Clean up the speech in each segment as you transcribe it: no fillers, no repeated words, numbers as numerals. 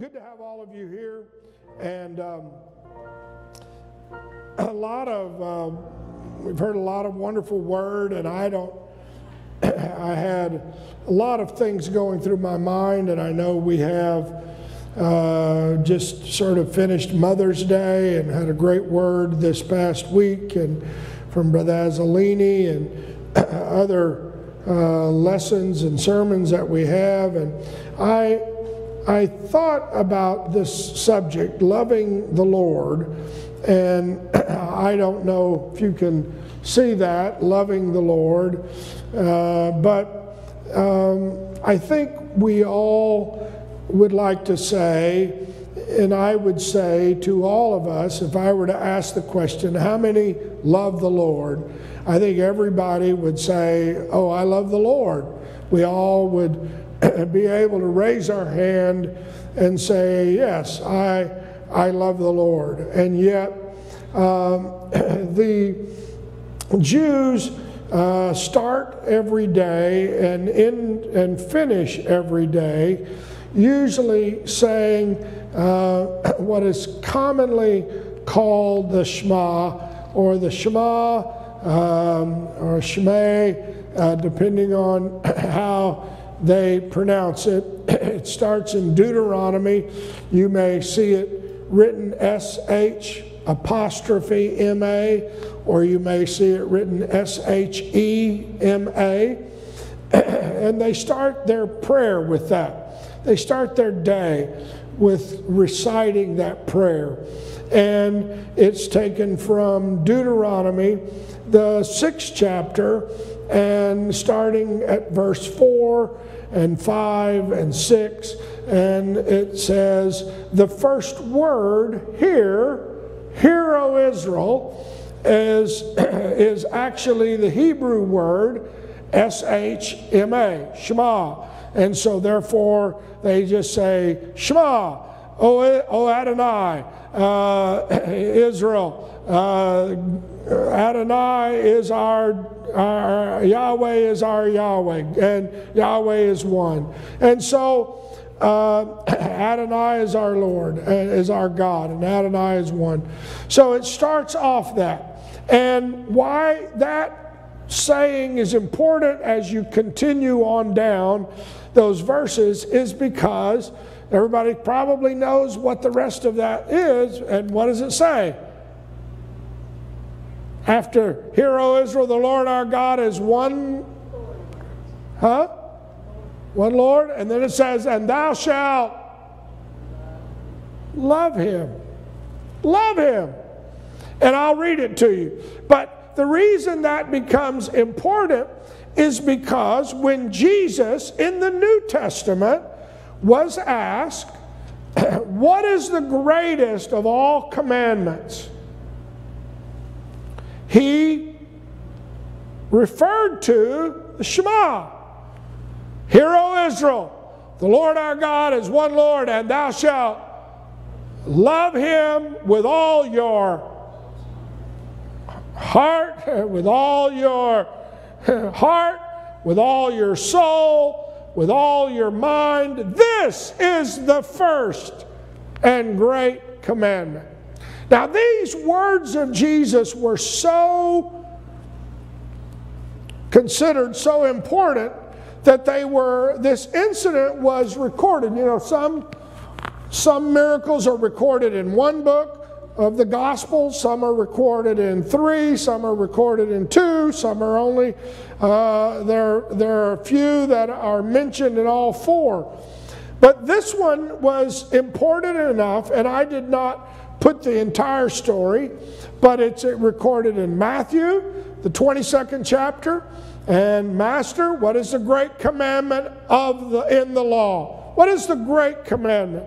Good to have all of you here, and we've heard a lot of wonderful word, and I had a lot of things going through my mind, and I know we have just sort of finished Mother's Day and had a great word this past week and from Brother Azzolini and other lessons and sermons that we have. And I thought about this subject, loving the Lord, and I don't know if you can see that, loving the Lord, but I think we all would like to say, and I would say to all of us, if I were to ask the question, how many love the Lord? I think everybody would say, oh, I love the Lord. We all would be able to raise our hand and say, yes, I love the Lord. And yet the Jews start every day and end and finish every day usually saying what is commonly called the Shema, or the Shema or Shmei, depending on how they pronounce it. It starts in Deuteronomy. You may see it written SH''MA, or you may see it written SHEMA. And they start their prayer with that. They start their day with reciting that prayer. And it's taken from Deuteronomy, the 6th chapter, and starting at verse 4 and 5 and 6, and it says, the first word here, hear O Israel, is actually the Hebrew word SHMA, Shema. And so therefore they just say, Shema, O Adonai, Israel, Adonai is our Yahweh is our Yahweh, and Yahweh is one. And so Adonai is our Lord, is our God, and Adonai is one. So it starts off that. And why that saying is important as you continue on down those verses is because everybody probably knows what the rest of that is, and what does it say? After, hear, O Israel, the Lord our God is one, one Lord, and then it says, and thou shalt love him. Love him. And I'll read it to you. But the reason that becomes important is because when Jesus in the New Testament was asked, what is the greatest of all commandments? He referred to the Shema. Hear, O Israel, the Lord our God is one Lord, and thou shalt love him with all your heart, with all your heart, with all your soul, with all your mind. This is the first and great commandment. Now, these words of Jesus were so considered so important that they were, this incident was recorded. You know, some miracles are recorded in one book of the Gospels, some are recorded in 3, some are recorded in 2, some are only, there are a few that are mentioned in all 4. But this one was important enough, and I did not put the entire story, but it's recorded in Matthew, the 22nd chapter, and Master, what is the great commandment in the law? What is the great commandment?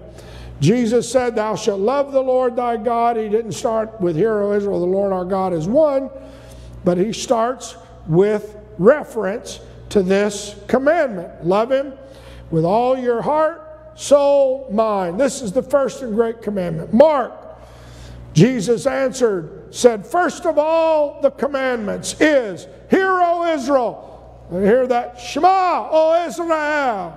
Jesus said, thou shalt love the Lord thy God. He didn't start with, hear, O Israel, the Lord our God is one, but he starts with reference to this commandment. Love him with all your heart, soul, mind. This is the first and great commandment. Mark, Jesus answered, said, first of all the commandments is, hear, O Israel, and hear that, Shema, O Israel,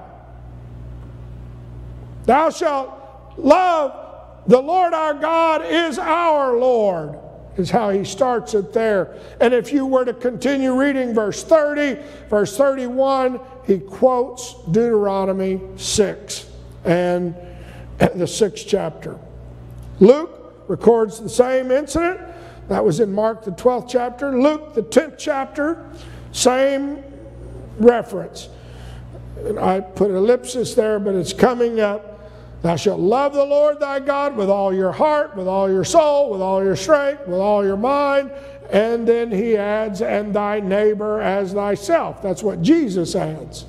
thou shalt Love the Lord our God is our Lord, is how he starts it there. And if you were to continue reading verse 30, verse 31, he quotes Deuteronomy 6 and the 6th chapter. Luke records the same incident. That was in Mark the 12th chapter. Luke the 10th chapter, same reference. I put an ellipsis there, but it's coming up. Thou shalt love the Lord thy God with all your heart, with all your soul, with all your strength, with all your mind. And then he adds, and thy neighbor as thyself. That's what Jesus adds.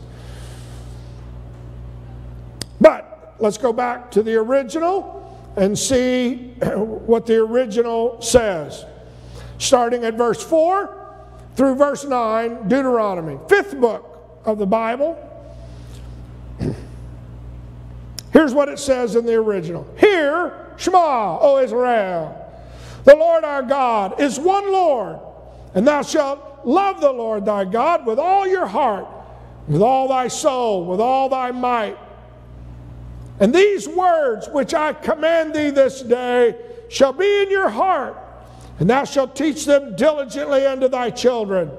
But let's go back to the original and see what the original says. Starting at verse 4 through verse 9, Deuteronomy, 5th book of the Bible. Here's what it says in the original. Hear, Shema, O Israel. The Lord our God is one Lord, and thou shalt love the Lord thy God with all your heart, with all thy soul, with all thy might. And these words which I command thee this day shall be in your heart, and thou shalt teach them diligently unto thy children,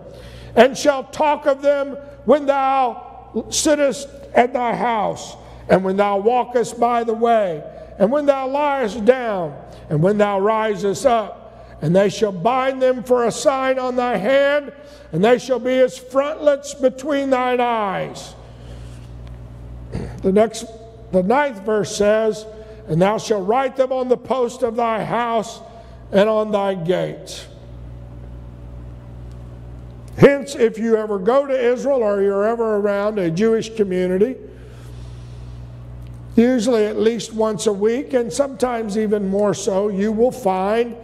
and shalt talk of them when thou sittest at thy house, and when thou walkest by the way, and when thou liest down, and when thou risest up. And they shall bind them for a sign on thy hand, and they shall be as frontlets between thine eyes. The 9th verse says, and thou shalt write them on the post of thy house and on thy gates. Hence, if you ever go to Israel or you're ever around a Jewish community, usually at least once a week, and sometimes even more so, you will find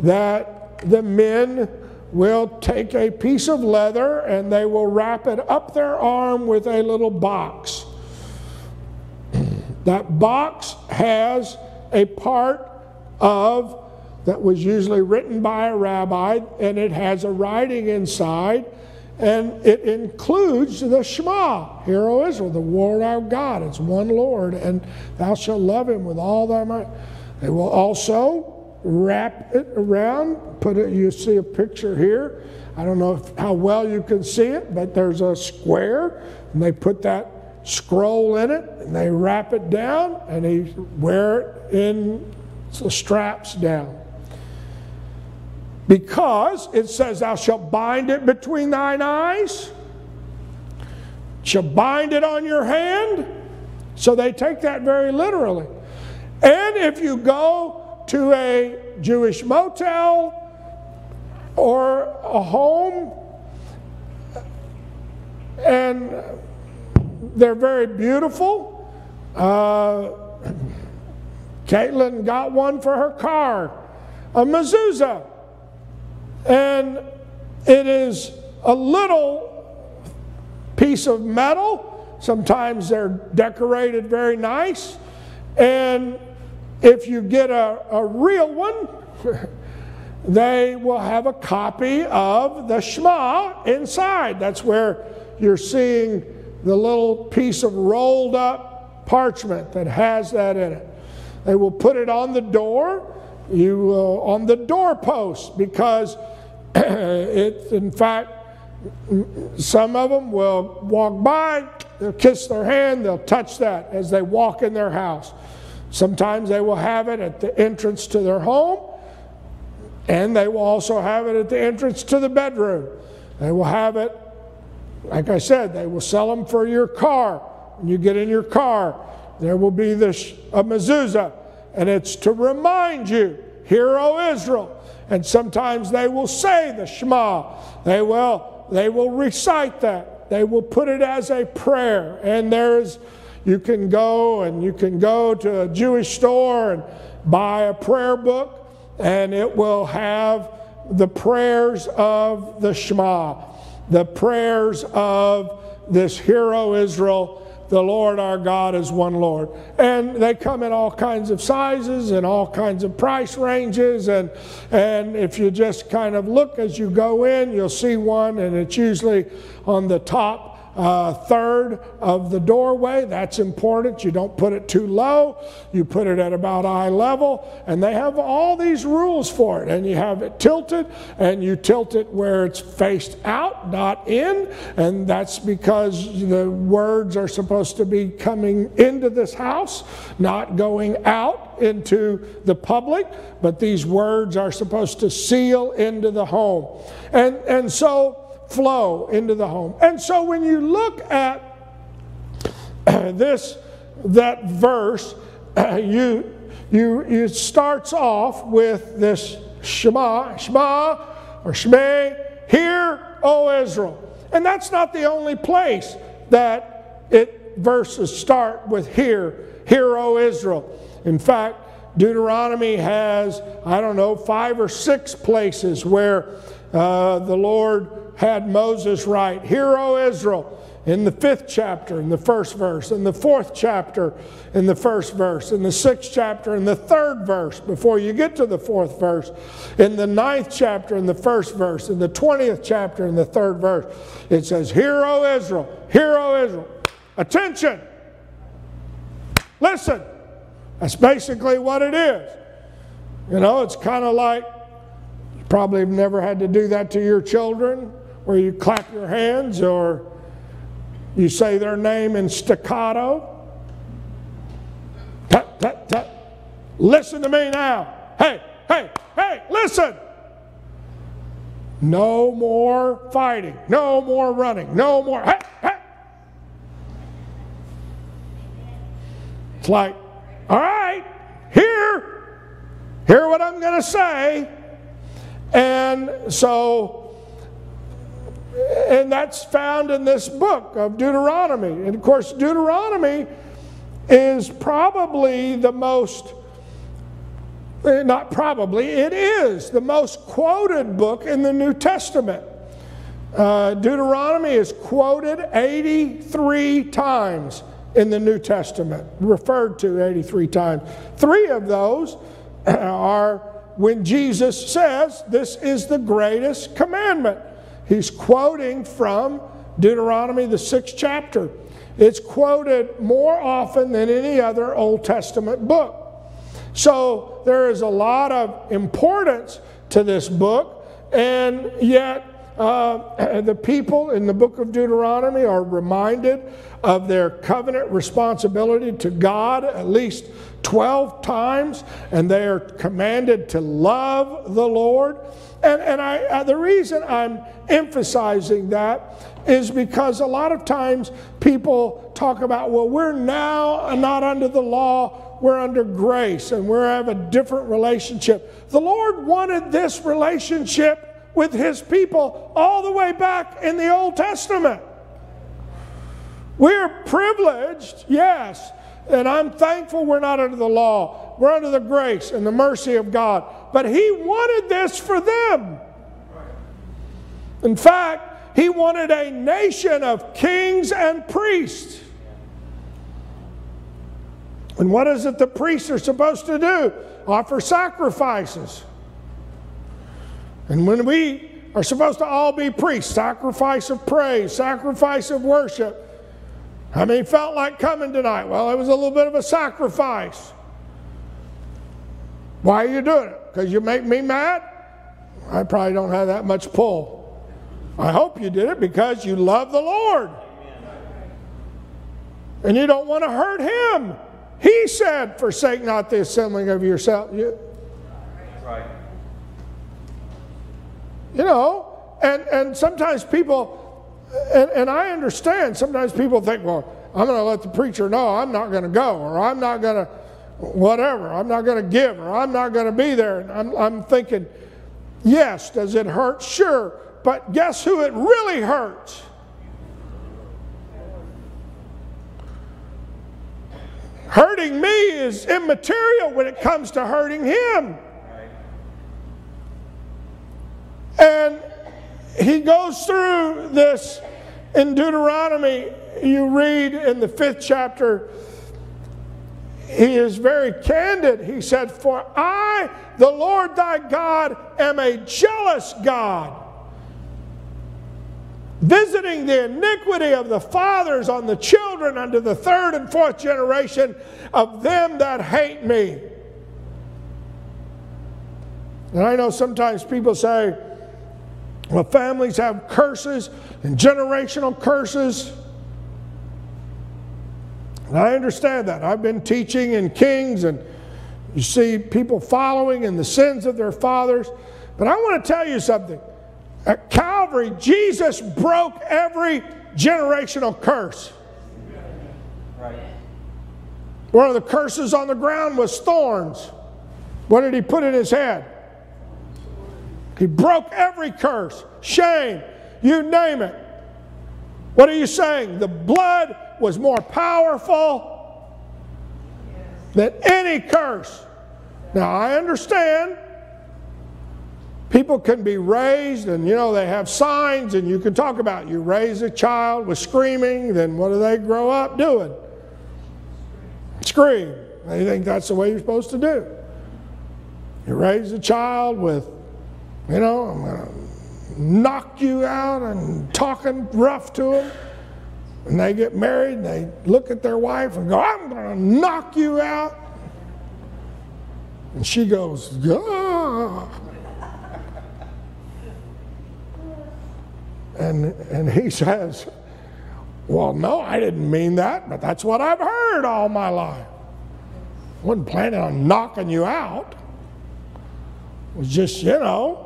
that the men will take a piece of leather and they will wrap it up their arm with a little box. That box has a part of, that was usually written by a rabbi, and it has a writing inside, and it includes the Shema, Hear, O Israel, the Lord our God. It's one Lord, and thou shalt love him with all thy might. They will also wrap it around. You see a picture here. I don't know how well you can see it, but there's a square, and they put that scroll in it, and they wrap it down, and they wear it in the straps down. Because it says, thou shalt bind it between thine eyes, shalt bind it on your hand. So they take that very literally. And if you go to a Jewish motel or a home, and they're very beautiful. Caitlin got one for her car, a mezuzah. And it is a little piece of metal. Sometimes they're decorated very nice. And if you get a real one, they will have a copy of the Shema inside. That's where you're seeing the little piece of rolled up parchment that has that in it. They will put it on the door. You will, on the doorpost, because it, in fact, some of them will walk by, they'll kiss their hand, they'll touch that as they walk in their house. Sometimes they will have it at the entrance to their home, and they will also have it at the entrance to the bedroom. They will have it, like I said, they will sell them for your car. When you get in your car, there will be a mezuzah, and it's to remind you, Hear, O Israel. And sometimes they will say the Shema. They will recite that. They will put it as a prayer. And you can go to a Jewish store and buy a prayer book, and it will have the prayers of the Shema, the prayers of this Hear, O Israel, the Lord our God is one Lord. And they come in all kinds of sizes and all kinds of price ranges. And if you just kind of look as you go in, you'll see one, and it's usually on the top third of the doorway. That's important. You don't put it too low. You put it at about eye level. And they have all these rules for it. And you have it tilted, and you tilt it where it's faced out, not in. And that's because the words are supposed to be coming into this house, not going out into the public, but these words are supposed to seal into the home and so flow into the home. And so when you look at this, that verse, it starts off with this Shema, hear, O Israel. And that's not the only place that verses start with hear, O Israel. In fact, Deuteronomy has, I don't know, 5 or 6 places where the Lord had Moses write, Hear, O Israel, in the 5th chapter, in the 1st verse, in the 4th chapter, in the 1st verse, in the 6th chapter, in the 3rd verse, before you get to the 4th verse, in the 9th chapter, in the 1st verse, in the 20th chapter, in the 3rd verse. It says, Hear, O Israel, hear, O Israel, attention, listen. That's basically what it is. You know, it's kind of like, you probably have never had to do that to your children, where you clap your hands or you say their name in staccato. Tut, tut, tut. Listen to me now. Hey, hey, hey, listen. No more fighting. No more running. No more. Hey, hey. It's like, all right, hear what I'm going to say. And so, and that's found in this book of Deuteronomy. And of course, Deuteronomy is probably the most, not probably, it is the most quoted book in the New Testament. Deuteronomy is quoted 83 times. In the New Testament, referred to 83 times. 3 of those are when Jesus says, this is the greatest commandment. He's quoting from Deuteronomy, the 6th chapter. It's quoted more often than any other Old Testament book. So there is a lot of importance to this book, and yet the people in the book of Deuteronomy are reminded of their covenant responsibility to God at least 12 times, and they are commanded to love the Lord. And the reason I'm emphasizing that is because a lot of times people talk about, well, we're now not under the law, we're under grace, and we have a different relationship. The Lord wanted this relationship with His people all the way back in the Old Testament. We're privileged, yes, and I'm thankful we're not under the law. We're under the grace and the mercy of God. But He wanted this for them. In fact, He wanted a nation of kings and priests. And what is it the priests are supposed to do? Offer sacrifices. And when we are supposed to all be priests, sacrifice of praise, sacrifice of worship. I mean, felt like coming tonight. Well, it was a little bit of a sacrifice. Why are you doing it? Because you make me mad? I probably don't have that much pull. I hope you did it because you love the Lord. And you don't want to hurt Him. He said, forsake not the assembling of yourself. Right. You know, and sometimes people, and I understand, sometimes people think, well, I'm going to let the preacher know I'm not going to go, or I'm not going to whatever, I'm not going to give, or I'm not going to be there. And I'm thinking, yes, does it hurt? Sure. But guess who it really hurts? Hurting me is immaterial when it comes to hurting Him. And He goes through this in Deuteronomy. You read in the 5th chapter, he is very candid. He said, for I, the Lord thy God, am a jealous God. visiting the iniquity of the fathers on the children unto the third and fourth generation of them that hate me. And I know sometimes people say, well, families have curses and generational curses. And I understand that. I've been teaching in Kings, and you see people following in the sins of their fathers. But I want to tell you something. At Calvary, Jesus broke every generational curse. Right. One of the curses on the ground was thorns. What did he put in his head? He broke every curse. Shame. You name it. What are you saying? The blood was more powerful than any curse. Now, I understand. People can be raised, and you know, they have signs, and you can talk about, you raise a child with screaming, then what do they grow up doing? Scream. They think that's the way you're supposed to do. You raise a child with, you know, I'm going to knock you out and talking rough to them. And they get married and they look at their wife and go, I'm going to knock you out. And she goes, ah. And he says, well, no, I didn't mean that, but that's what I've heard all my life. I wasn't planning on knocking you out. It was just, you know.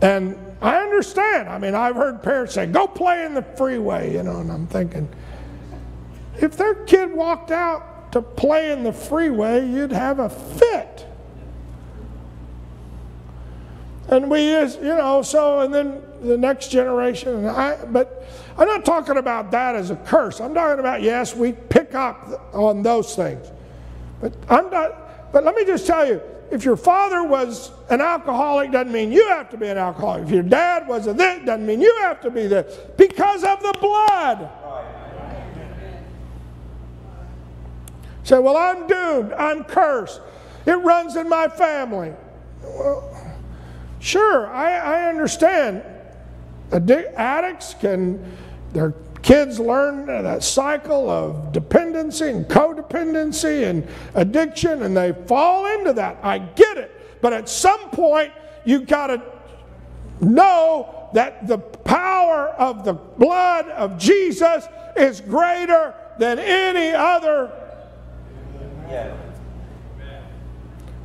And I understand. I mean, I've heard parents say, go play in the freeway, you know, and I'm thinking, if their kid walked out to play in the freeway, you'd have a fit. And we is, you know, so, and then the next generation, and but I'm not talking about that as a curse. I'm talking about, yes, we pick up on those things. But I'm not, but let me just tell you, if your father was an alcoholic, doesn't mean you have to be an alcoholic. If your dad was a this, doesn't mean you have to be this. Because of the blood. Say, well, I'm doomed, I'm cursed. It runs in my family. Well, sure, I understand. Addicts can, their kids learn that cycle of dependency and codependency and addiction, and they fall into that. I get it. But at some point, you've got to know that the power of the blood of Jesus is greater than any other. Yeah.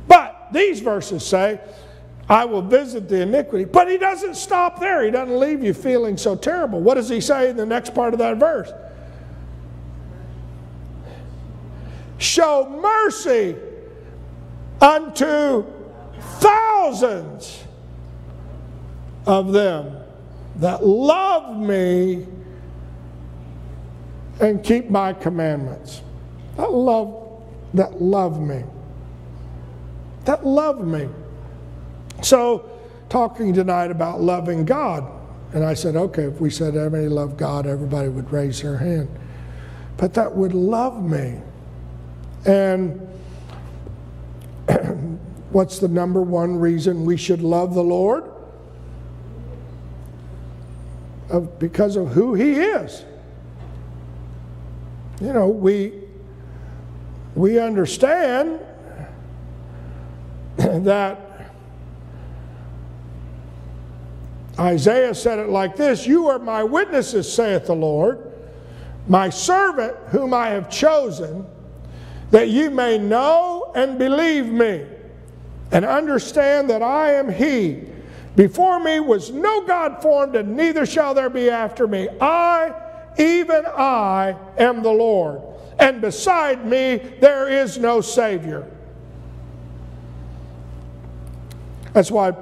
But these verses say, I will visit the iniquity. But he doesn't stop there. He doesn't leave you feeling so terrible. What does he say in the next part of that verse? Show mercy unto thousands of them that love me and keep my commandments. That love me. So, talking tonight about loving God, and I said, okay, if we said everybody loved God, everybody would raise their hand. But that would love me. And what's the number one reason we should love the Lord? Because of who He is. You know, we understand that Isaiah said it like this, you are my witnesses, saith the Lord, my servant whom I have chosen, that you may know and believe me, and understand that I am he. Before me was no God formed, and neither shall there be after me. I, even I, am the Lord, and beside me there is no Savior. That's why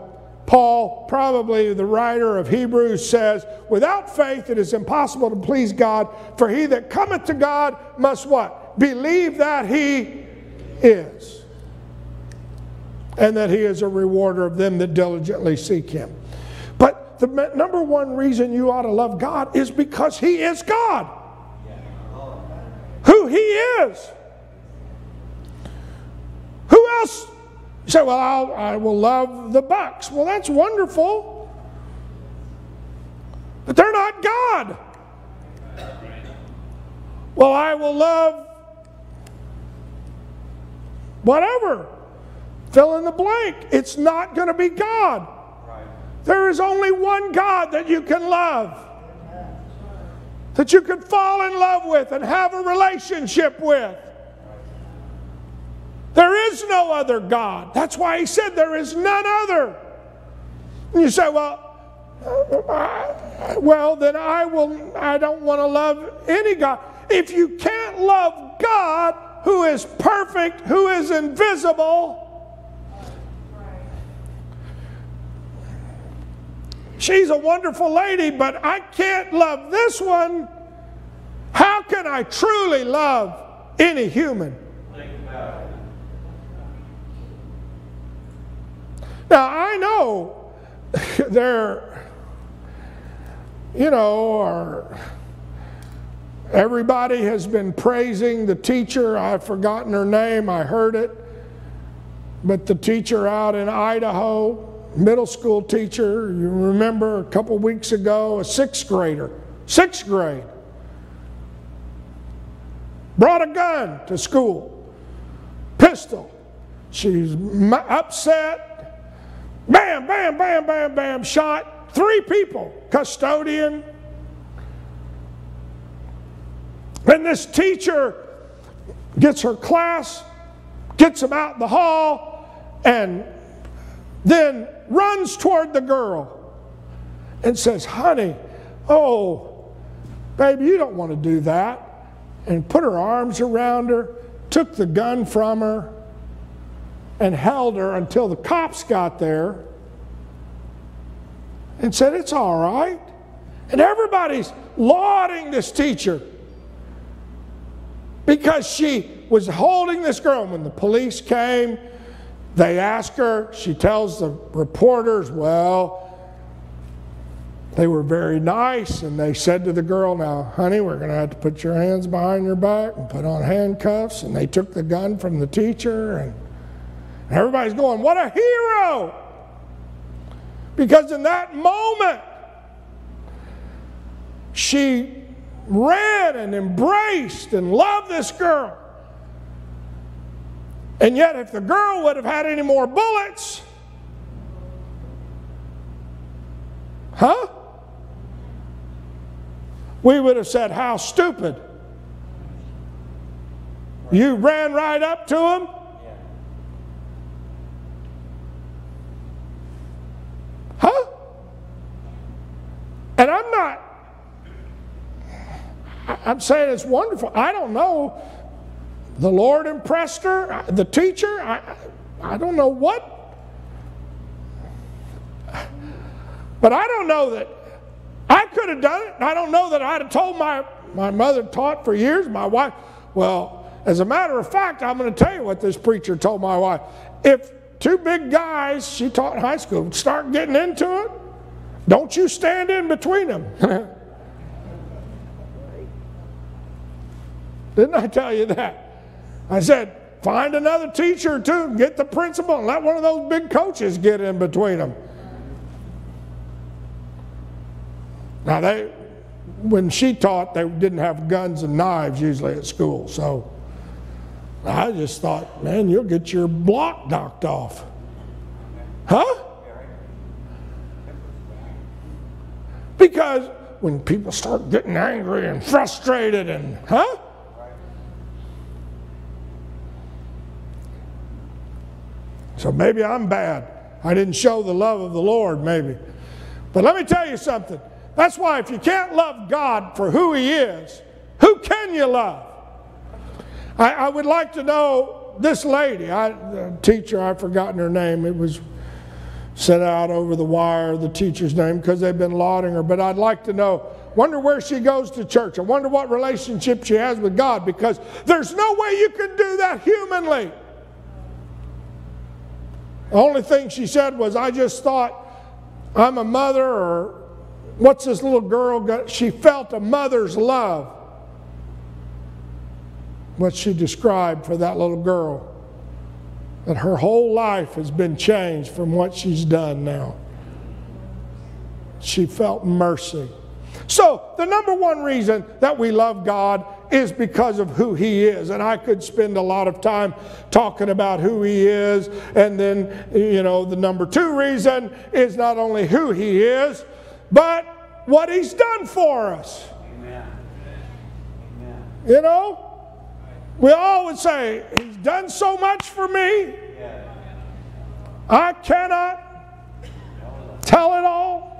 Paul, probably the writer of Hebrews, says, without faith it is impossible to please God, for he that cometh to God must what? Believe that he is, and that he is a rewarder of them that diligently seek him. But the number one reason you ought to love God is because he is God. Who he is. Who else? You say, well, I will love the Bucks. Well, that's wonderful. not God. Well, I will love whatever. Fill in the blank. It's not going to be God. There is only one God that you can love, that you can fall in love with and have a relationship with. There is no other God. That's why he said there is none other. And you say, well, then I don't want to love any God. If you can't love God, who is perfect, who is invisible, she's a wonderful lady, but I can't love this one. How can I truly love any human? Now, I know there, everybody has been praising the teacher. I've forgotten her name. I heard it. But the teacher out in Idaho, middle school teacher, you remember a couple weeks ago, a sixth grade, brought a gun to school, pistol. She's upset, bam, bam, bam, bam, bam, shot three people, custodian. And this teacher gets her class, gets them out in the hall, and then runs toward the girl and says, honey, oh, baby, you don't want to do that. And put her arms around her, took the gun from her, and held her until the cops got there and said, it's all right. And everybody's lauding this teacher because she was holding this girl. When the police came, they ask her, she tells the reporters, well, they were very nice, and they said to the girl, now, honey, we're going to have to put your hands behind your back and put on handcuffs, and they took the gun from the teacher, and everybody's going, what a hero! Because in that moment, she ran and embraced and loved this girl. And yet, if the girl would have had any more bullets, we would have said, how stupid. You ran right up to him? And I'm saying it's wonderful. I don't know. The Lord impressed her, the teacher, I don't know what. But I don't know that I could have done it. I don't know that I'd have told my mother taught for years, my wife. Well, as a matter of fact, I'm going to tell you what this preacher told my wife. If two big guys, she taught in high school, start getting into it, don't you stand in between them. Didn't I tell you that? I said, find another teacher too, get the principal, and let one of those big coaches get in between them. Now when she taught, they didn't have guns and knives usually at school, so I just thought, man, you'll get your block knocked off. Because when people start getting angry and frustrated and, so maybe I'm bad. I didn't show the love of the Lord, maybe. But let me tell you something. That's why if you can't love God for who he is, who can you love? I would like to know this lady, the teacher, I've forgotten her name. It was sent out over the wire, the teacher's name, because they've been lauding her. But I'd like to know, wonder where she goes to church. I wonder what relationship she has with God, because there's no way you can do that humanly. The only thing she said was, I just thought, I'm a mother, or what's this little girl got? She felt a mother's love, what she described for that little girl. That her whole life has been changed from what she's done now. She felt mercy. So the number one reason that we love God is because of who He is. And I could spend a lot of time talking about who He is. And then, you know, the number two reason is not only who He is, but what He's done for us. Amen. Amen. You know? We all would say, He's done so much for me. I cannot tell it all.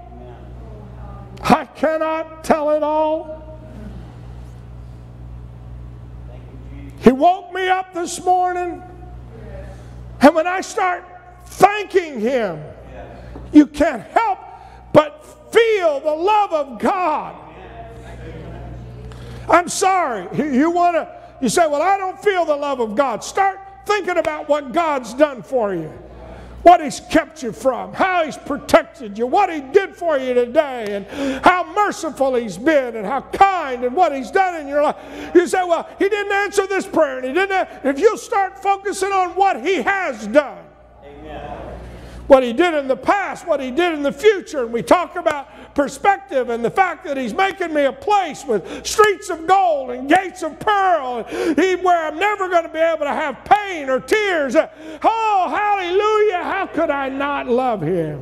I cannot tell it all. He woke me up this morning. And when I start thanking Him, you can't help but feel the love of God. I'm sorry. You say, well, I don't feel the love of God. Start thinking about what God's done for you. What He's kept you from, how He's protected you, what He did for you today, and how merciful He's been, and how kind, and what He's done in your life. You say, well, He didn't answer this prayer, and He didn't. If you start focusing on what He has done, amen, what He did in the past, what He did in the future, and we talk about perspective and the fact that He's making me a place with streets of gold and gates of pearl, where I'm never going to be able to have pain or tears. Oh, hallelujah, how could I not love Him?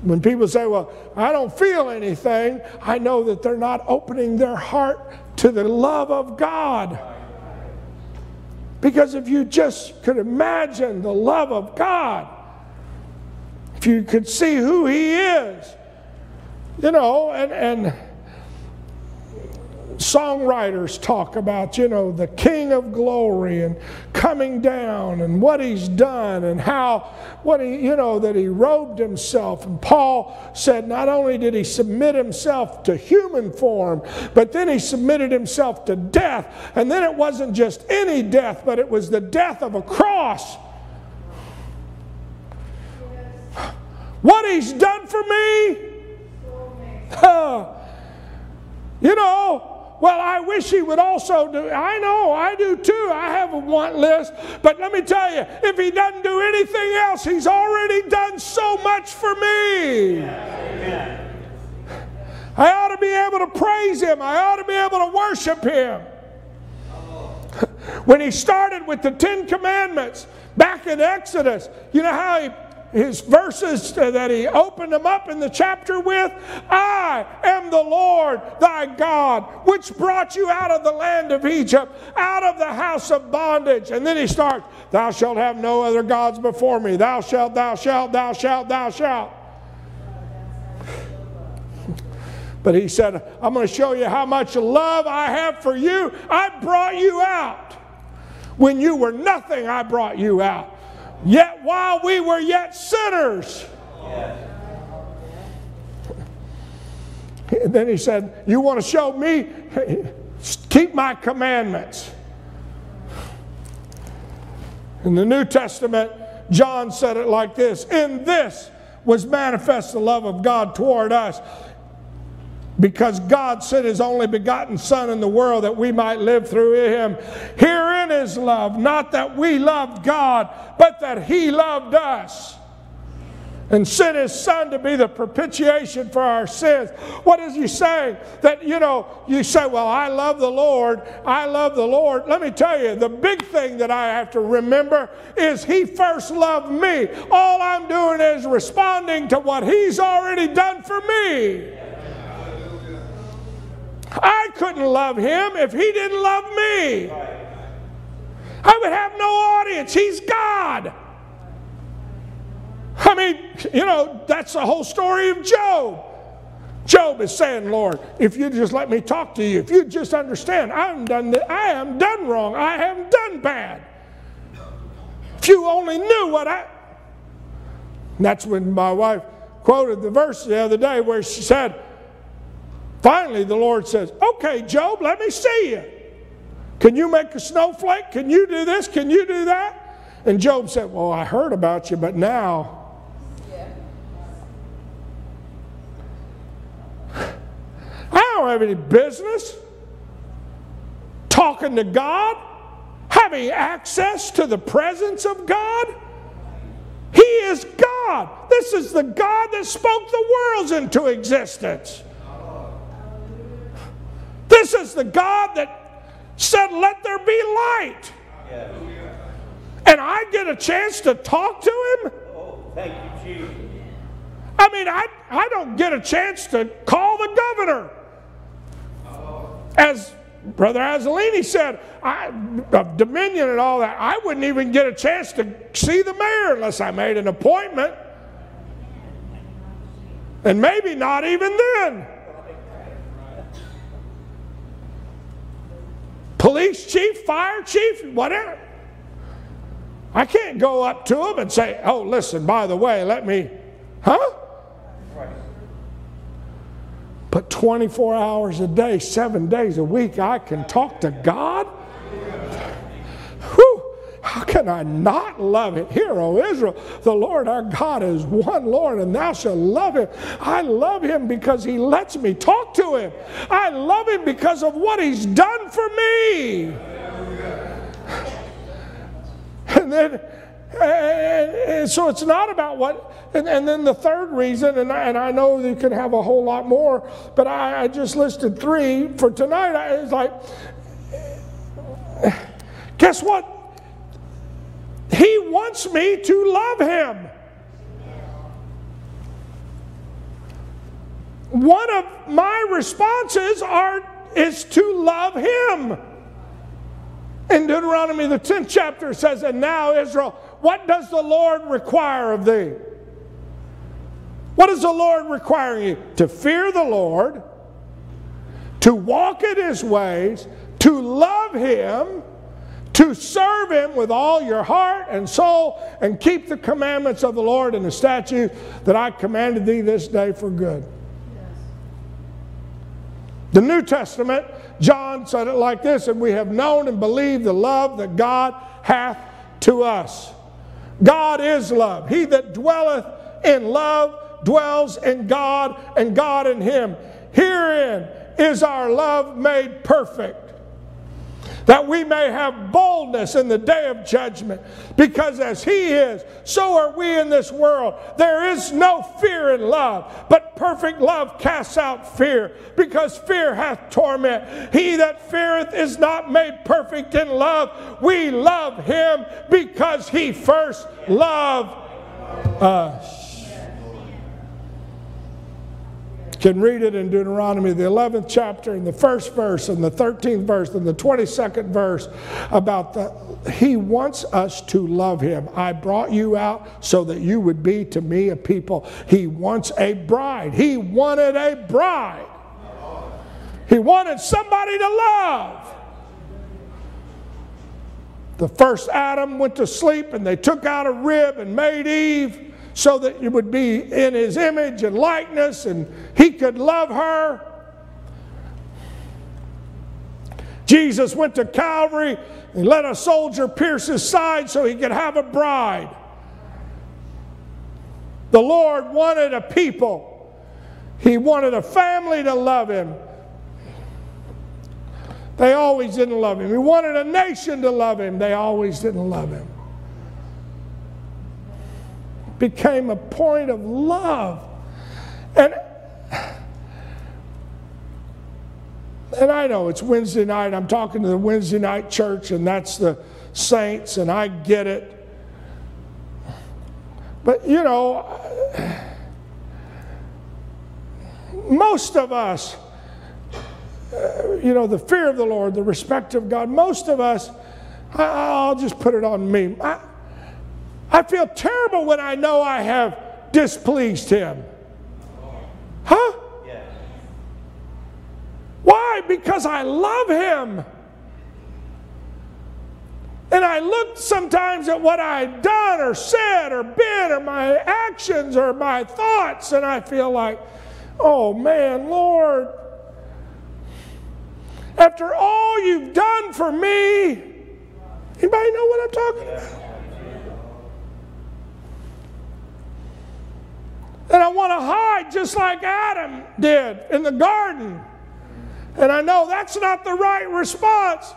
When people say, well, I don't feel anything, I know that they're not opening their heart to the love of God. Because if you just could imagine the love of God, if you could see who He is, you know, and songwriters talk about, you know, the King of Glory and coming down and what He's done and how, what He, you know, that He robed Himself. And Paul said not only did He submit Himself to human form, but then He submitted Himself to death. And then it wasn't just any death, but it was the death of a cross. What He's done for me? You know, well, I wish He would also do. I know, I do too. I have a want list. But let me tell you, if He doesn't do anything else, He's already done so much for me. Amen. I ought to be able to praise Him. I ought to be able to worship Him. When He started with the 10 Commandments back in Exodus, you know how His verses that He opened them up in the chapter with, I am the Lord thy God, which brought you out of the land of Egypt, out of the house of bondage. And then He starts, thou shalt have no other gods before me. Thou shalt, thou shalt, thou shalt, thou shalt. But He said, I'm going to show you how much love I have for you. I brought you out. When you were nothing, I brought you out. Yet while we were yet sinners. Yes. And then He said, you want to show me? Keep my commandments. In the New Testament, John said it like this. In this was manifest the love of God toward us, because God sent His only begotten Son in the world that we might live through Him. Herein is love, not that we loved God, but that He loved us and sent His Son to be the propitiation for our sins. What is He saying? That, you know, you say, well, I love the Lord. I love the Lord. Let me tell you, the big thing that I have to remember is He first loved me. All I'm doing is responding to what He's already done for me. I couldn't love Him if He didn't love me. I would have no audience. He's God. I mean, you know, that's the whole story of Job. Job is saying, Lord, if you just let me talk to you, if you just understand, I am done wrong. I have done bad. If you only knew what I... And that's when my wife quoted the verse the other day where she said, finally, the Lord says, okay, Job, let me see you. Can you make a snowflake? Can you do this? Can you do that? And Job said, well, I heard about you, but now. Yeah. I don't have any business talking to God, having access to the presence of God. He is God. This is the God that spoke the worlds into existence. This is the God that said, let there be light. And I get a chance to talk to him? Oh, thank you, Jesus. I mean, I don't get a chance to call the governor. As Brother Azzolini said, of Dominion and all that, I wouldn't even get a chance to see the mayor unless I made an appointment. And maybe not even then. Police chief, fire chief, whatever. I can't go up to him and say, oh, listen, by the way, let me, huh? But 24 hours a day, 7 days a week, I can talk to God? Whew, how can I not love it? Hear, O Israel, the Lord our God is one Lord, and thou shalt love him. I love him because he lets me talk to him. I love him because of what he's done for me. And then, and so it's not about what, and then the third reason, and I know you could have a whole lot more, but I just listed three for tonight. It's like, guess what? He wants me to love him. One of my responses is to love him. In Deuteronomy, the 10th chapter, it says, and now, Israel, what does the Lord require of thee? What is the Lord requiring you? To fear the Lord, to walk in his ways, to love him, to serve him with all your heart and soul, and keep the commandments of the Lord and the statutes that I commanded thee this day for good. The New Testament, John said it like this, and we have known and believed the love that God hath to us. God is love. He that dwelleth in love dwells in God, and God in him. Herein is our love made perfect, that we may have boldness in the day of judgment. Because as he is, so are we in this world. There is no fear in love, but perfect love casts out fear, because fear hath torment. He that feareth is not made perfect in love. We love him because he first loved us. Can read it in Deuteronomy, the 11th chapter, in the 1st verse, and the 13th verse, and the 22nd verse, about he wants us to love him. I brought you out so that you would be to me a people. He wants a bride. He wanted a bride. He wanted somebody to love. The first Adam went to sleep, and they took out a rib and made Eve, so that it would be in his image and likeness, and he could love her. Jesus went to Calvary and let a soldier pierce his side so he could have a bride. The Lord wanted a people. He wanted a family to love him. They always didn't love him. He wanted a nation to love him. They always didn't love him. Became a point of love. And I know it's Wednesday night. I'm talking to the Wednesday night church, and that's the saints, and I get it. But, you know, most of us, you know, the fear of the Lord, the respect of God, most of us, I'll just put it on me. I feel terrible when I know I have displeased him. Huh? Yeah. Why? Because I love him. And I look sometimes at what I've done or said or been or my actions or my thoughts, and I feel like, oh man, Lord, after all you've done for me, anybody know what I'm talking about? And I want to hide just like Adam did in the garden. And I know that's not the right response.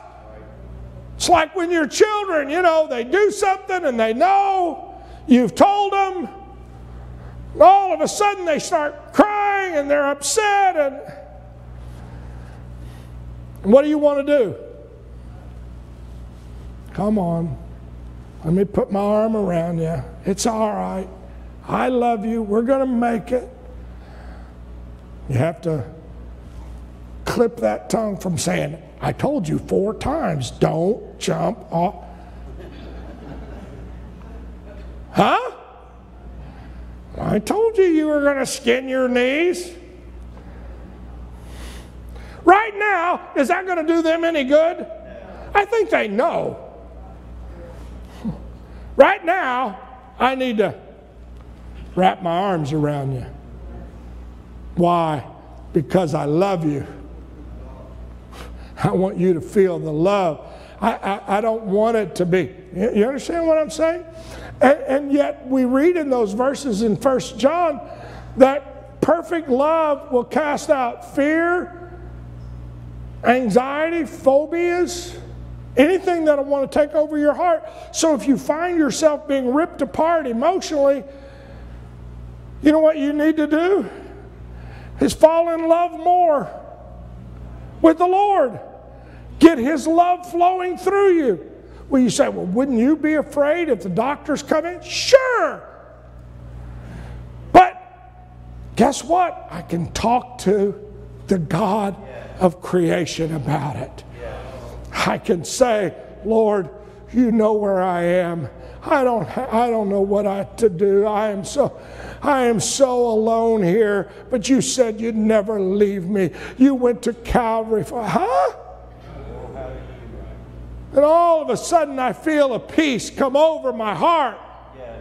It's like when your children, you know, they do something and they know. You've told them. All of a sudden they start crying and they're upset. And what do you want to do? Come on. Let me put my arm around you. It's all right. I love you. We're going to make it. You have to clip that tongue from saying, I told you 4 times, don't jump off. Huh? I told you you were going to skin your knees. Right now, is that going to do them any good? I think they know. Right now, I need to wrap my arms around you. Why? Because I love you. I want you to feel the love. I don't want it to be. You understand what I'm saying? And yet we read in those verses in 1 John that perfect love will cast out fear, anxiety, phobias, anything that'll want to take over your heart. So if you find yourself being ripped apart emotionally, you know what you need to do? Is fall in love more with the Lord. Get His love flowing through you. Well, you say, well, wouldn't you be afraid if the doctors come in? Sure. But guess what? I can talk to the God of creation about it. I can say, Lord, you know where I am. I don't know what to do. I am so alone here. But you said you'd never leave me. You went to Calvary for, huh? And all of a sudden I feel a peace come over my heart. Yes.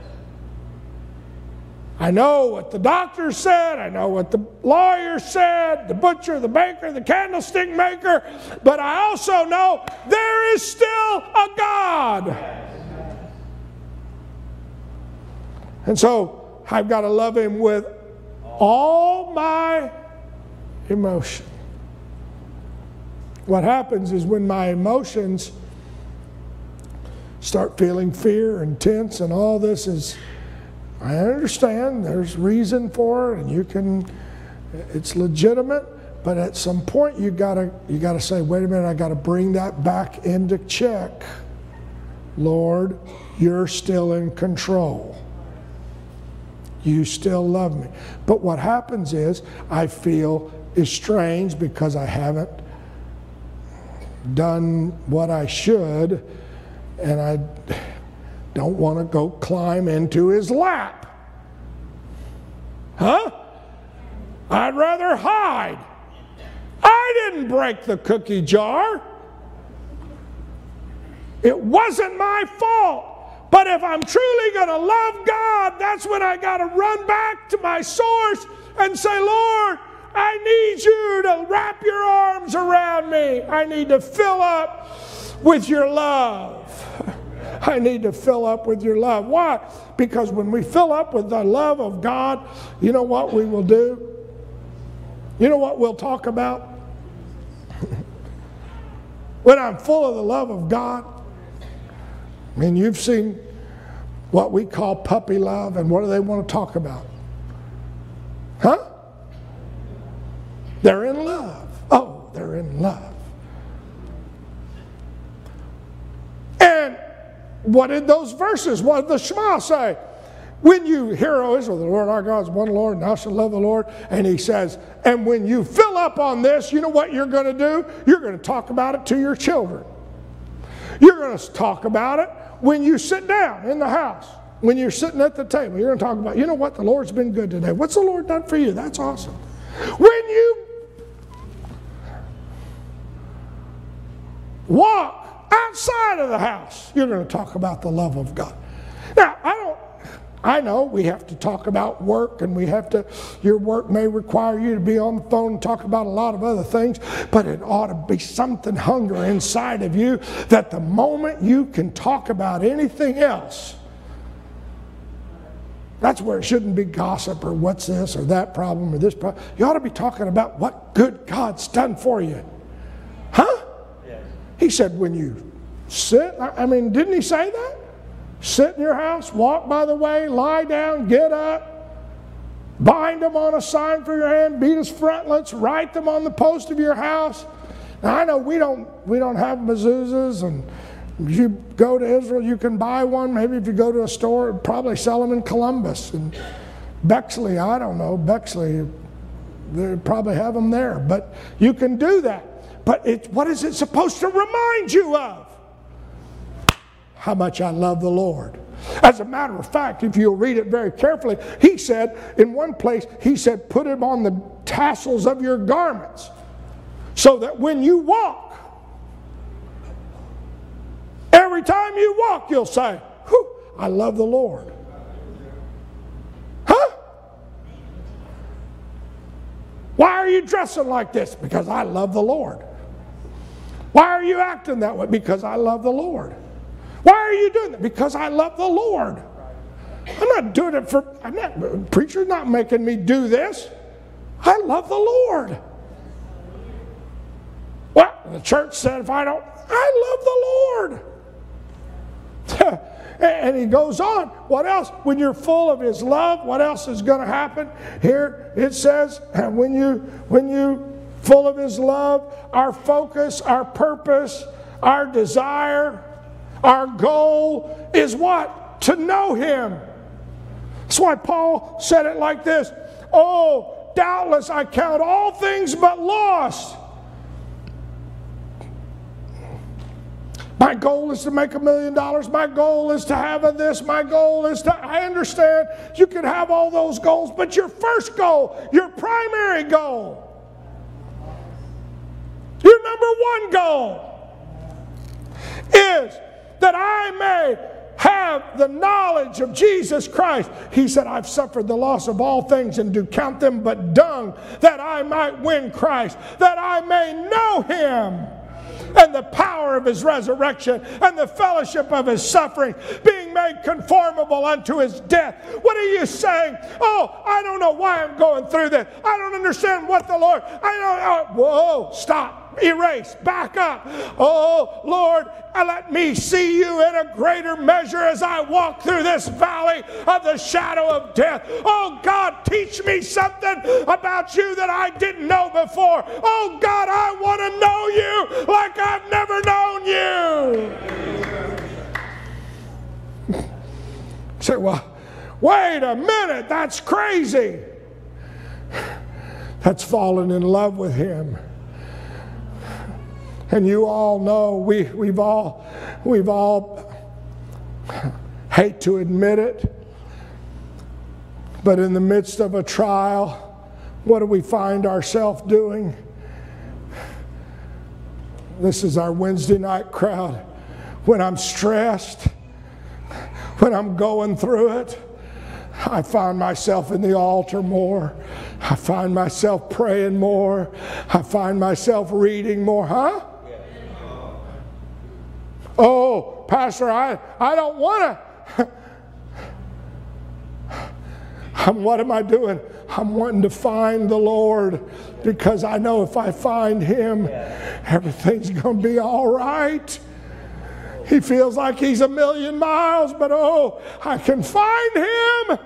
I know what the doctor said. I know what the lawyer said, the butcher, the baker, the candlestick maker. But I also know there is still a God. Yes. And so I've got to love Him with all my emotion. What happens is when my emotions start feeling fear and tense and all this is, I understand there's reason for it and you can, it's legitimate, but at some point you gotta say, wait a minute, I gotta bring that back into check. Lord, you're still in control. You still love me. But what happens is I feel estranged because I haven't done what I should, and I don't want to go climb into His lap. Huh? I'd rather hide. I didn't break the cookie jar. It wasn't my fault. But if I'm truly going to love God, that's when I got to run back to my source and say, Lord, I need you to wrap your arms around me. I need to fill up with your love. I need to fill up with your love. Why? Because when we fill up with the love of God, you know what we will do? You know what we'll talk about? When I'm full of the love of God, I mean, you've seen what we call puppy love, and what do they want to talk about? Huh? They're in love. Oh, they're in love. And what did those verses, what did the Shema say? When you hear, O Israel, the Lord our God is one Lord, and thou shalt love the Lord. And He says, and when you fill up on this, you know what you're going to do? You're going to talk about it to your children. You're going to talk about it when you sit down in the house. When you're sitting at the table, you're going to talk about, you know what, the Lord's been good today. What's the Lord done for you? That's awesome. When you walk outside of the house, you're going to talk about the love of God. Now, I know we have to talk about work, and we have to, your work may require you to be on the phone and talk about a lot of other things, but it ought to be something hunger inside of you that the moment you can talk about anything else, that's where it shouldn't be gossip or what's this or that problem or this problem. You ought to be talking about what good God's done for you. Huh? He said, when you sit, I mean, didn't He say that? Sit in your house, walk by the way, lie down, get up. Bind them on a sign for your hand, beat his frontlets, write them on the post of your house. Now I know we don't have mezuzahs, and you go to Israel, you can buy one. Maybe if you go to a store, probably sell them in Columbus and Bexley. I don't know, Bexley, they probably have them there. But you can do that. But what is it supposed to remind you of? How much I love the Lord. As a matter of fact, if you'll read it very carefully, he said, in one place, he said, put it on the tassels of your garments so that when you walk, every time you walk, you'll say, whew, I love the Lord. Huh? Why are you dressing like this? Because I love the Lord. Why are you acting that way? Because I love the Lord. Why are you doing that? Because I love the Lord. I'm not doing it for, preacher's not making me do this. I love the Lord. Well, the church said if I don't, I love the Lord. And he goes on. What else? When you're full of his love, what else is going to happen? Here it says, and when you full of his love, our focus, our purpose, our desire, our goal is what? To know him. That's why Paul said it like this. Oh, doubtless I count all things but loss. My goal is to make $1 million. My goal is to have this. My goal is to... I understand you can have all those goals, but your first goal, your primary goal, your number one goal is that I may have the knowledge of Jesus Christ. He said, I've suffered the loss of all things and do count them but dung, that I might win Christ, that I may know him and the power of his resurrection and the fellowship of his suffering, being made conformable unto his death. What are you saying? Oh, I don't know why I'm going through this. I don't understand what the Lord, I don't know. Whoa, stop. Erase, back up. Oh, Lord, let me see you in a greater measure as I walk through this valley of the shadow of death. Oh, God, teach me something about you that I didn't know before. Oh, God, I want to know you like I've never known you. You say, well, wait a minute, that's crazy. That's falling in love with him. And you all know, we've all hate to admit it, but in the midst of a trial, what do we find ourselves doing? This is our Wednesday night crowd. When I'm stressed, when I'm going through it, I find myself in the altar more. I find myself praying more. I find myself reading more. Huh? Oh, Pastor, I don't want to. What am I doing? I'm wanting to find the Lord, because I know if I find him, everything's going to be all right. He feels like he's a million miles, but oh, I can find him.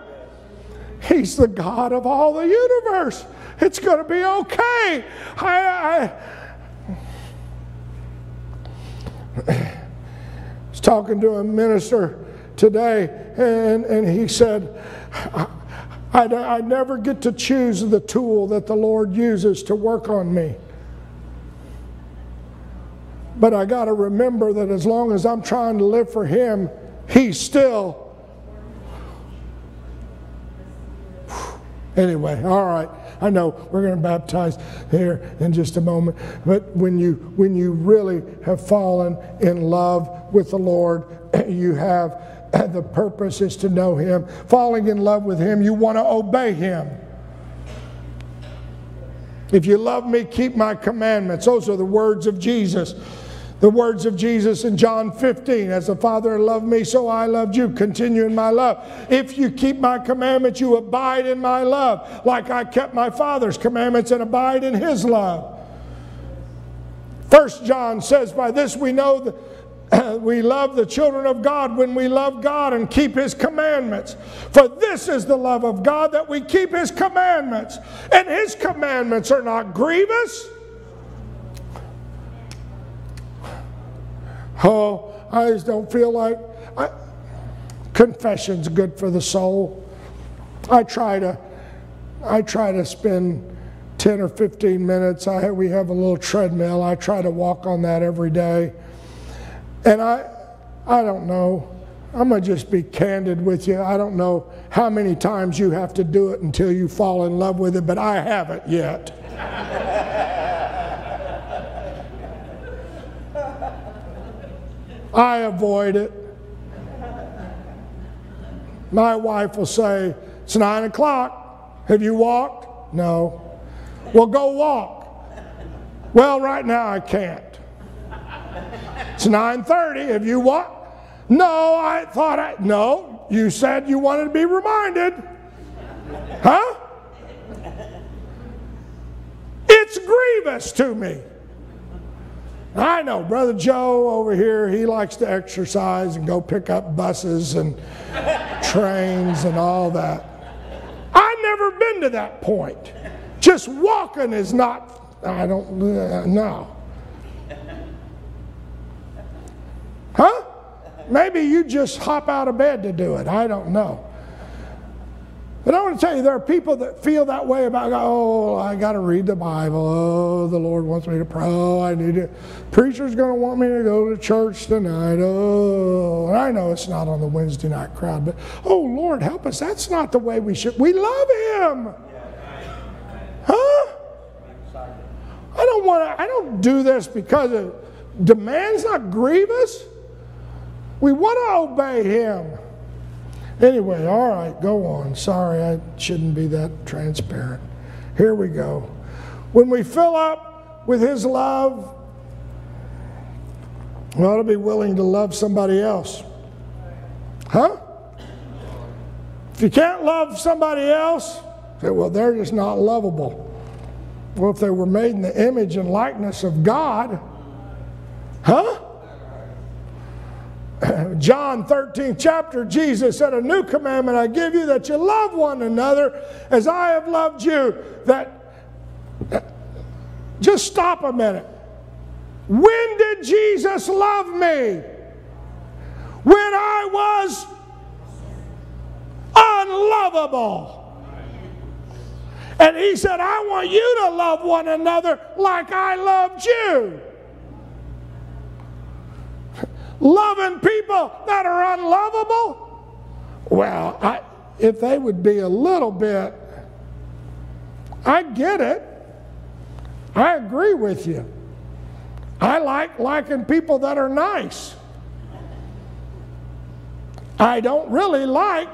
He's the God of all the universe. It's going to be okay. I was talking to a minister today, and he said, I never get to choose the tool that the Lord uses to work on me. But I got to remember that as long as I'm trying to live for him, he's still... Anyway, all right. I know we're going to baptize here in just a moment. But when you really have fallen in love with the Lord, you have the purpose is to know him. Falling in love with him, you want to obey him. If you love me, keep my commandments. Those are the words of Jesus. The words of Jesus in John 15. As the Father loved me, so I loved you. Continue in my love. If you keep my commandments, you abide in my love, like I kept my Father's commandments and abide in his love. 1 John says, by this we know We love the children of God when we love God and keep His commandments. For this is the love of God, that we keep His commandments. And His commandments are not grievous. Oh, I just don't feel like... Confession's good for the soul. I try to spend 10 or 15 minutes. We have a little treadmill. I try to walk on that every day. And I don't know. I'm going to just be candid with you. I don't know how many times you have to do it until you fall in love with it, but I haven't yet. I avoid it. My wife will say, "It's 9 o'clock. Have you walked?" "No." "Well, go walk." "Well, right now I can't." "It's 9:30. Have you walked?" "No, I thought I..." "No, you said you wanted to be reminded." Huh? It's grievous to me. I know Brother Joe over here, he likes to exercise and go pick up buses and trains and all that. I've never been to that point. Just walking is not, no. Huh? Maybe you just hop out of bed to do it. I don't know. But I want to tell you, there are people that feel that way about, "Oh, I got to read the Bible. Oh, the Lord wants me to pray. Oh, I need to. Preacher's going to want me to go to church tonight. Oh," and I know it's not on the Wednesday night crowd, but, "Oh, Lord, help us." That's not the way we should. We love Him. Huh? I don't do this because it demands, not grievous. We want to obey Him. Anyway, all right, go on. Sorry, I shouldn't be that transparent. Here we go. When we fill up with His love, we ought to be willing to love somebody else. Huh? If you can't love somebody else, say, "Well, they're just not lovable." Well, if they were made in the image and likeness of God, huh? John 13 chapter, Jesus said, "A new commandment I give you, that you love one another as I have loved you." Just stop a minute. When did Jesus love me? When I was unlovable. And He said, "I want you to love one another like I loved you." Loving people that are unlovable? Well, if they would be a little bit, I get it. I agree with you. I like liking people that are nice. I don't really like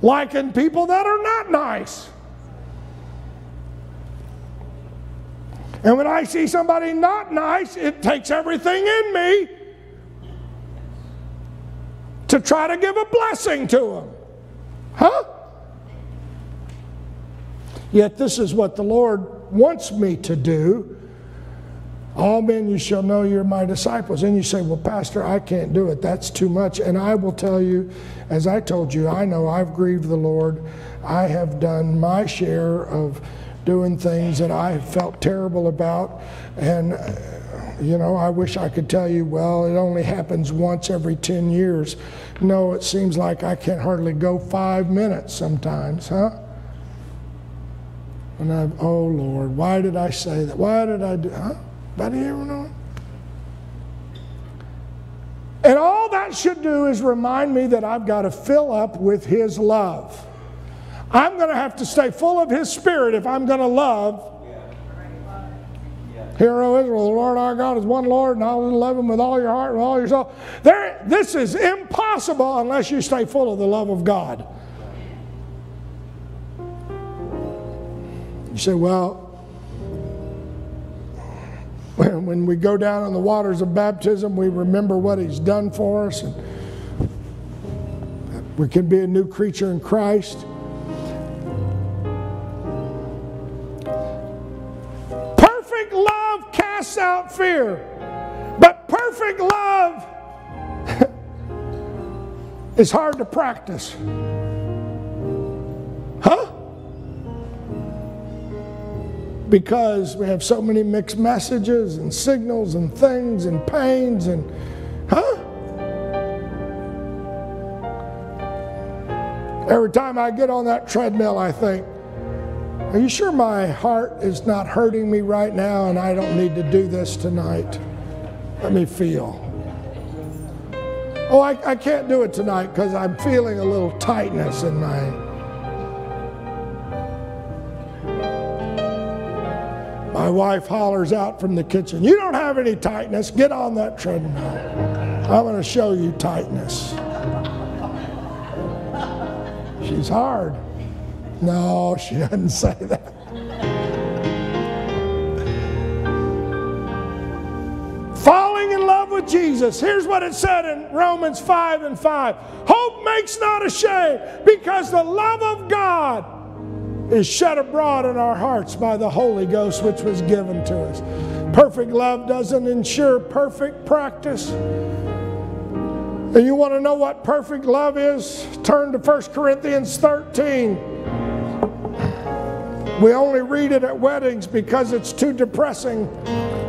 liking people that are not nice. And when I see somebody not nice, it takes everything in me to try to give a blessing to them. Huh? Yet this is what the Lord wants me to do. "All men, you shall know you're my disciples." And you say, "Well, Pastor, I can't do it. That's too much." And I will tell you, as I told you, I know I've grieved the Lord. I have done my share of doing things that I felt terrible about, and you know, I wish I could tell you, "Well, it only happens once every 10 years. No, it seems like I can't hardly go 5 minutes sometimes, huh? And oh Lord, why did I say that? Why did I do, huh? Anybody ever know? And all that should do is remind me that I've got to fill up with His love. I'm going to have to stay full of His Spirit if I'm going to love. "Hear, O Israel, the Lord our God is one Lord, and I'll love Him with all your heart and all your soul." This is impossible unless you stay full of the love of God. You say, "Well, when we go down in the waters of baptism, we remember what He's done for us, and we can be a new creature in Christ." Perfect love casts out fear, but perfect love It's hard to practice. Huh? Because we have so many mixed messages and signals and things and pains and, huh? Every time I get on that treadmill, I think, are you sure my heart is not hurting me right now and I don't need to do this tonight? Let me feel. Oh, I can't do it tonight because I'm feeling a little tightness in my wife hollers out from the kitchen, you don't have any tightness, get on that treadmill. I'm going to show you tightness. She's hard. No, she doesn't say that. Falling in love with Jesus. Here's what it said in Romans 5:5. Hope makes not ashamed, because the love of God is shed abroad in our hearts by the Holy Ghost, which was given to us. Perfect love doesn't ensure perfect practice. And you want to know what perfect love is? Turn to 1 Corinthians 13. We only read it at weddings because it's too depressing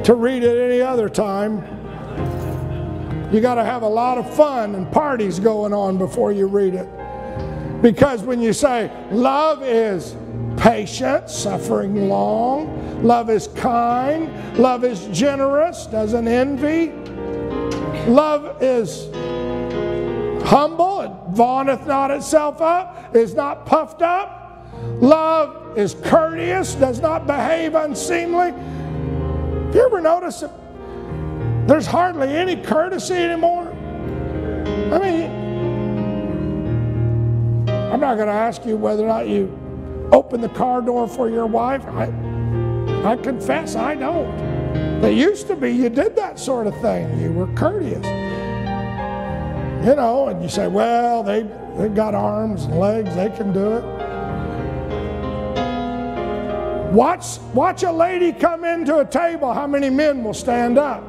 to read it any other time. You got to have a lot of fun and parties going on before you read it. Because when you say, love is patient, suffering long, love is kind, love is generous, doesn't envy, love is humble, it vaunteth not itself up, is not puffed up. Love is courteous, does not behave unseemly. Have you ever noticed that there's hardly any courtesy anymore? I mean, I'm not going to ask you whether or not you open the car door for your wife. I confess I don't. It used to be you did that sort of thing. You were courteous. You know, and you say, well, they got arms and legs, they can do it. Watch a lady come into a table, how many men will stand up?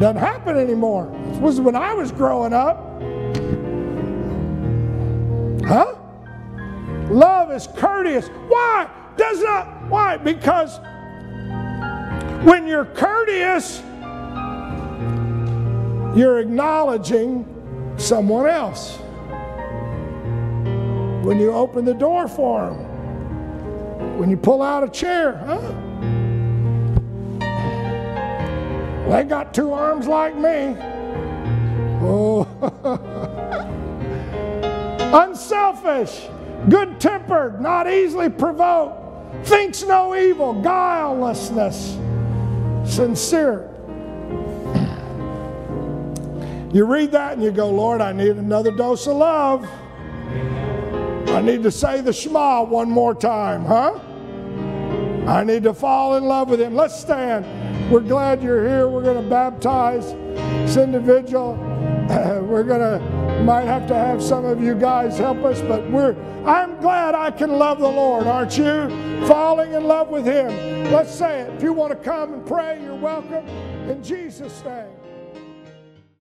Doesn't happen anymore. It was when I was growing up. Huh? Love is courteous. Why? Why? Because when you're courteous, you're acknowledging someone else when you open the door for them, when you pull out a chair. Huh? They got two arms like me. Oh, unselfish, good-tempered, not easily provoked, thinks no evil, guilelessness, sincere. You read that and you go, Lord, I need another dose of love. I need to say the Shema one more time, huh? I need to fall in love with Him. Let's stand. We're glad you're here. We're going to baptize this individual. Might have to have some of you guys help us, but I'm glad I can love the Lord, aren't you? Falling in love with Him. Let's say it. If you want to come and pray, you're welcome. In Jesus' name.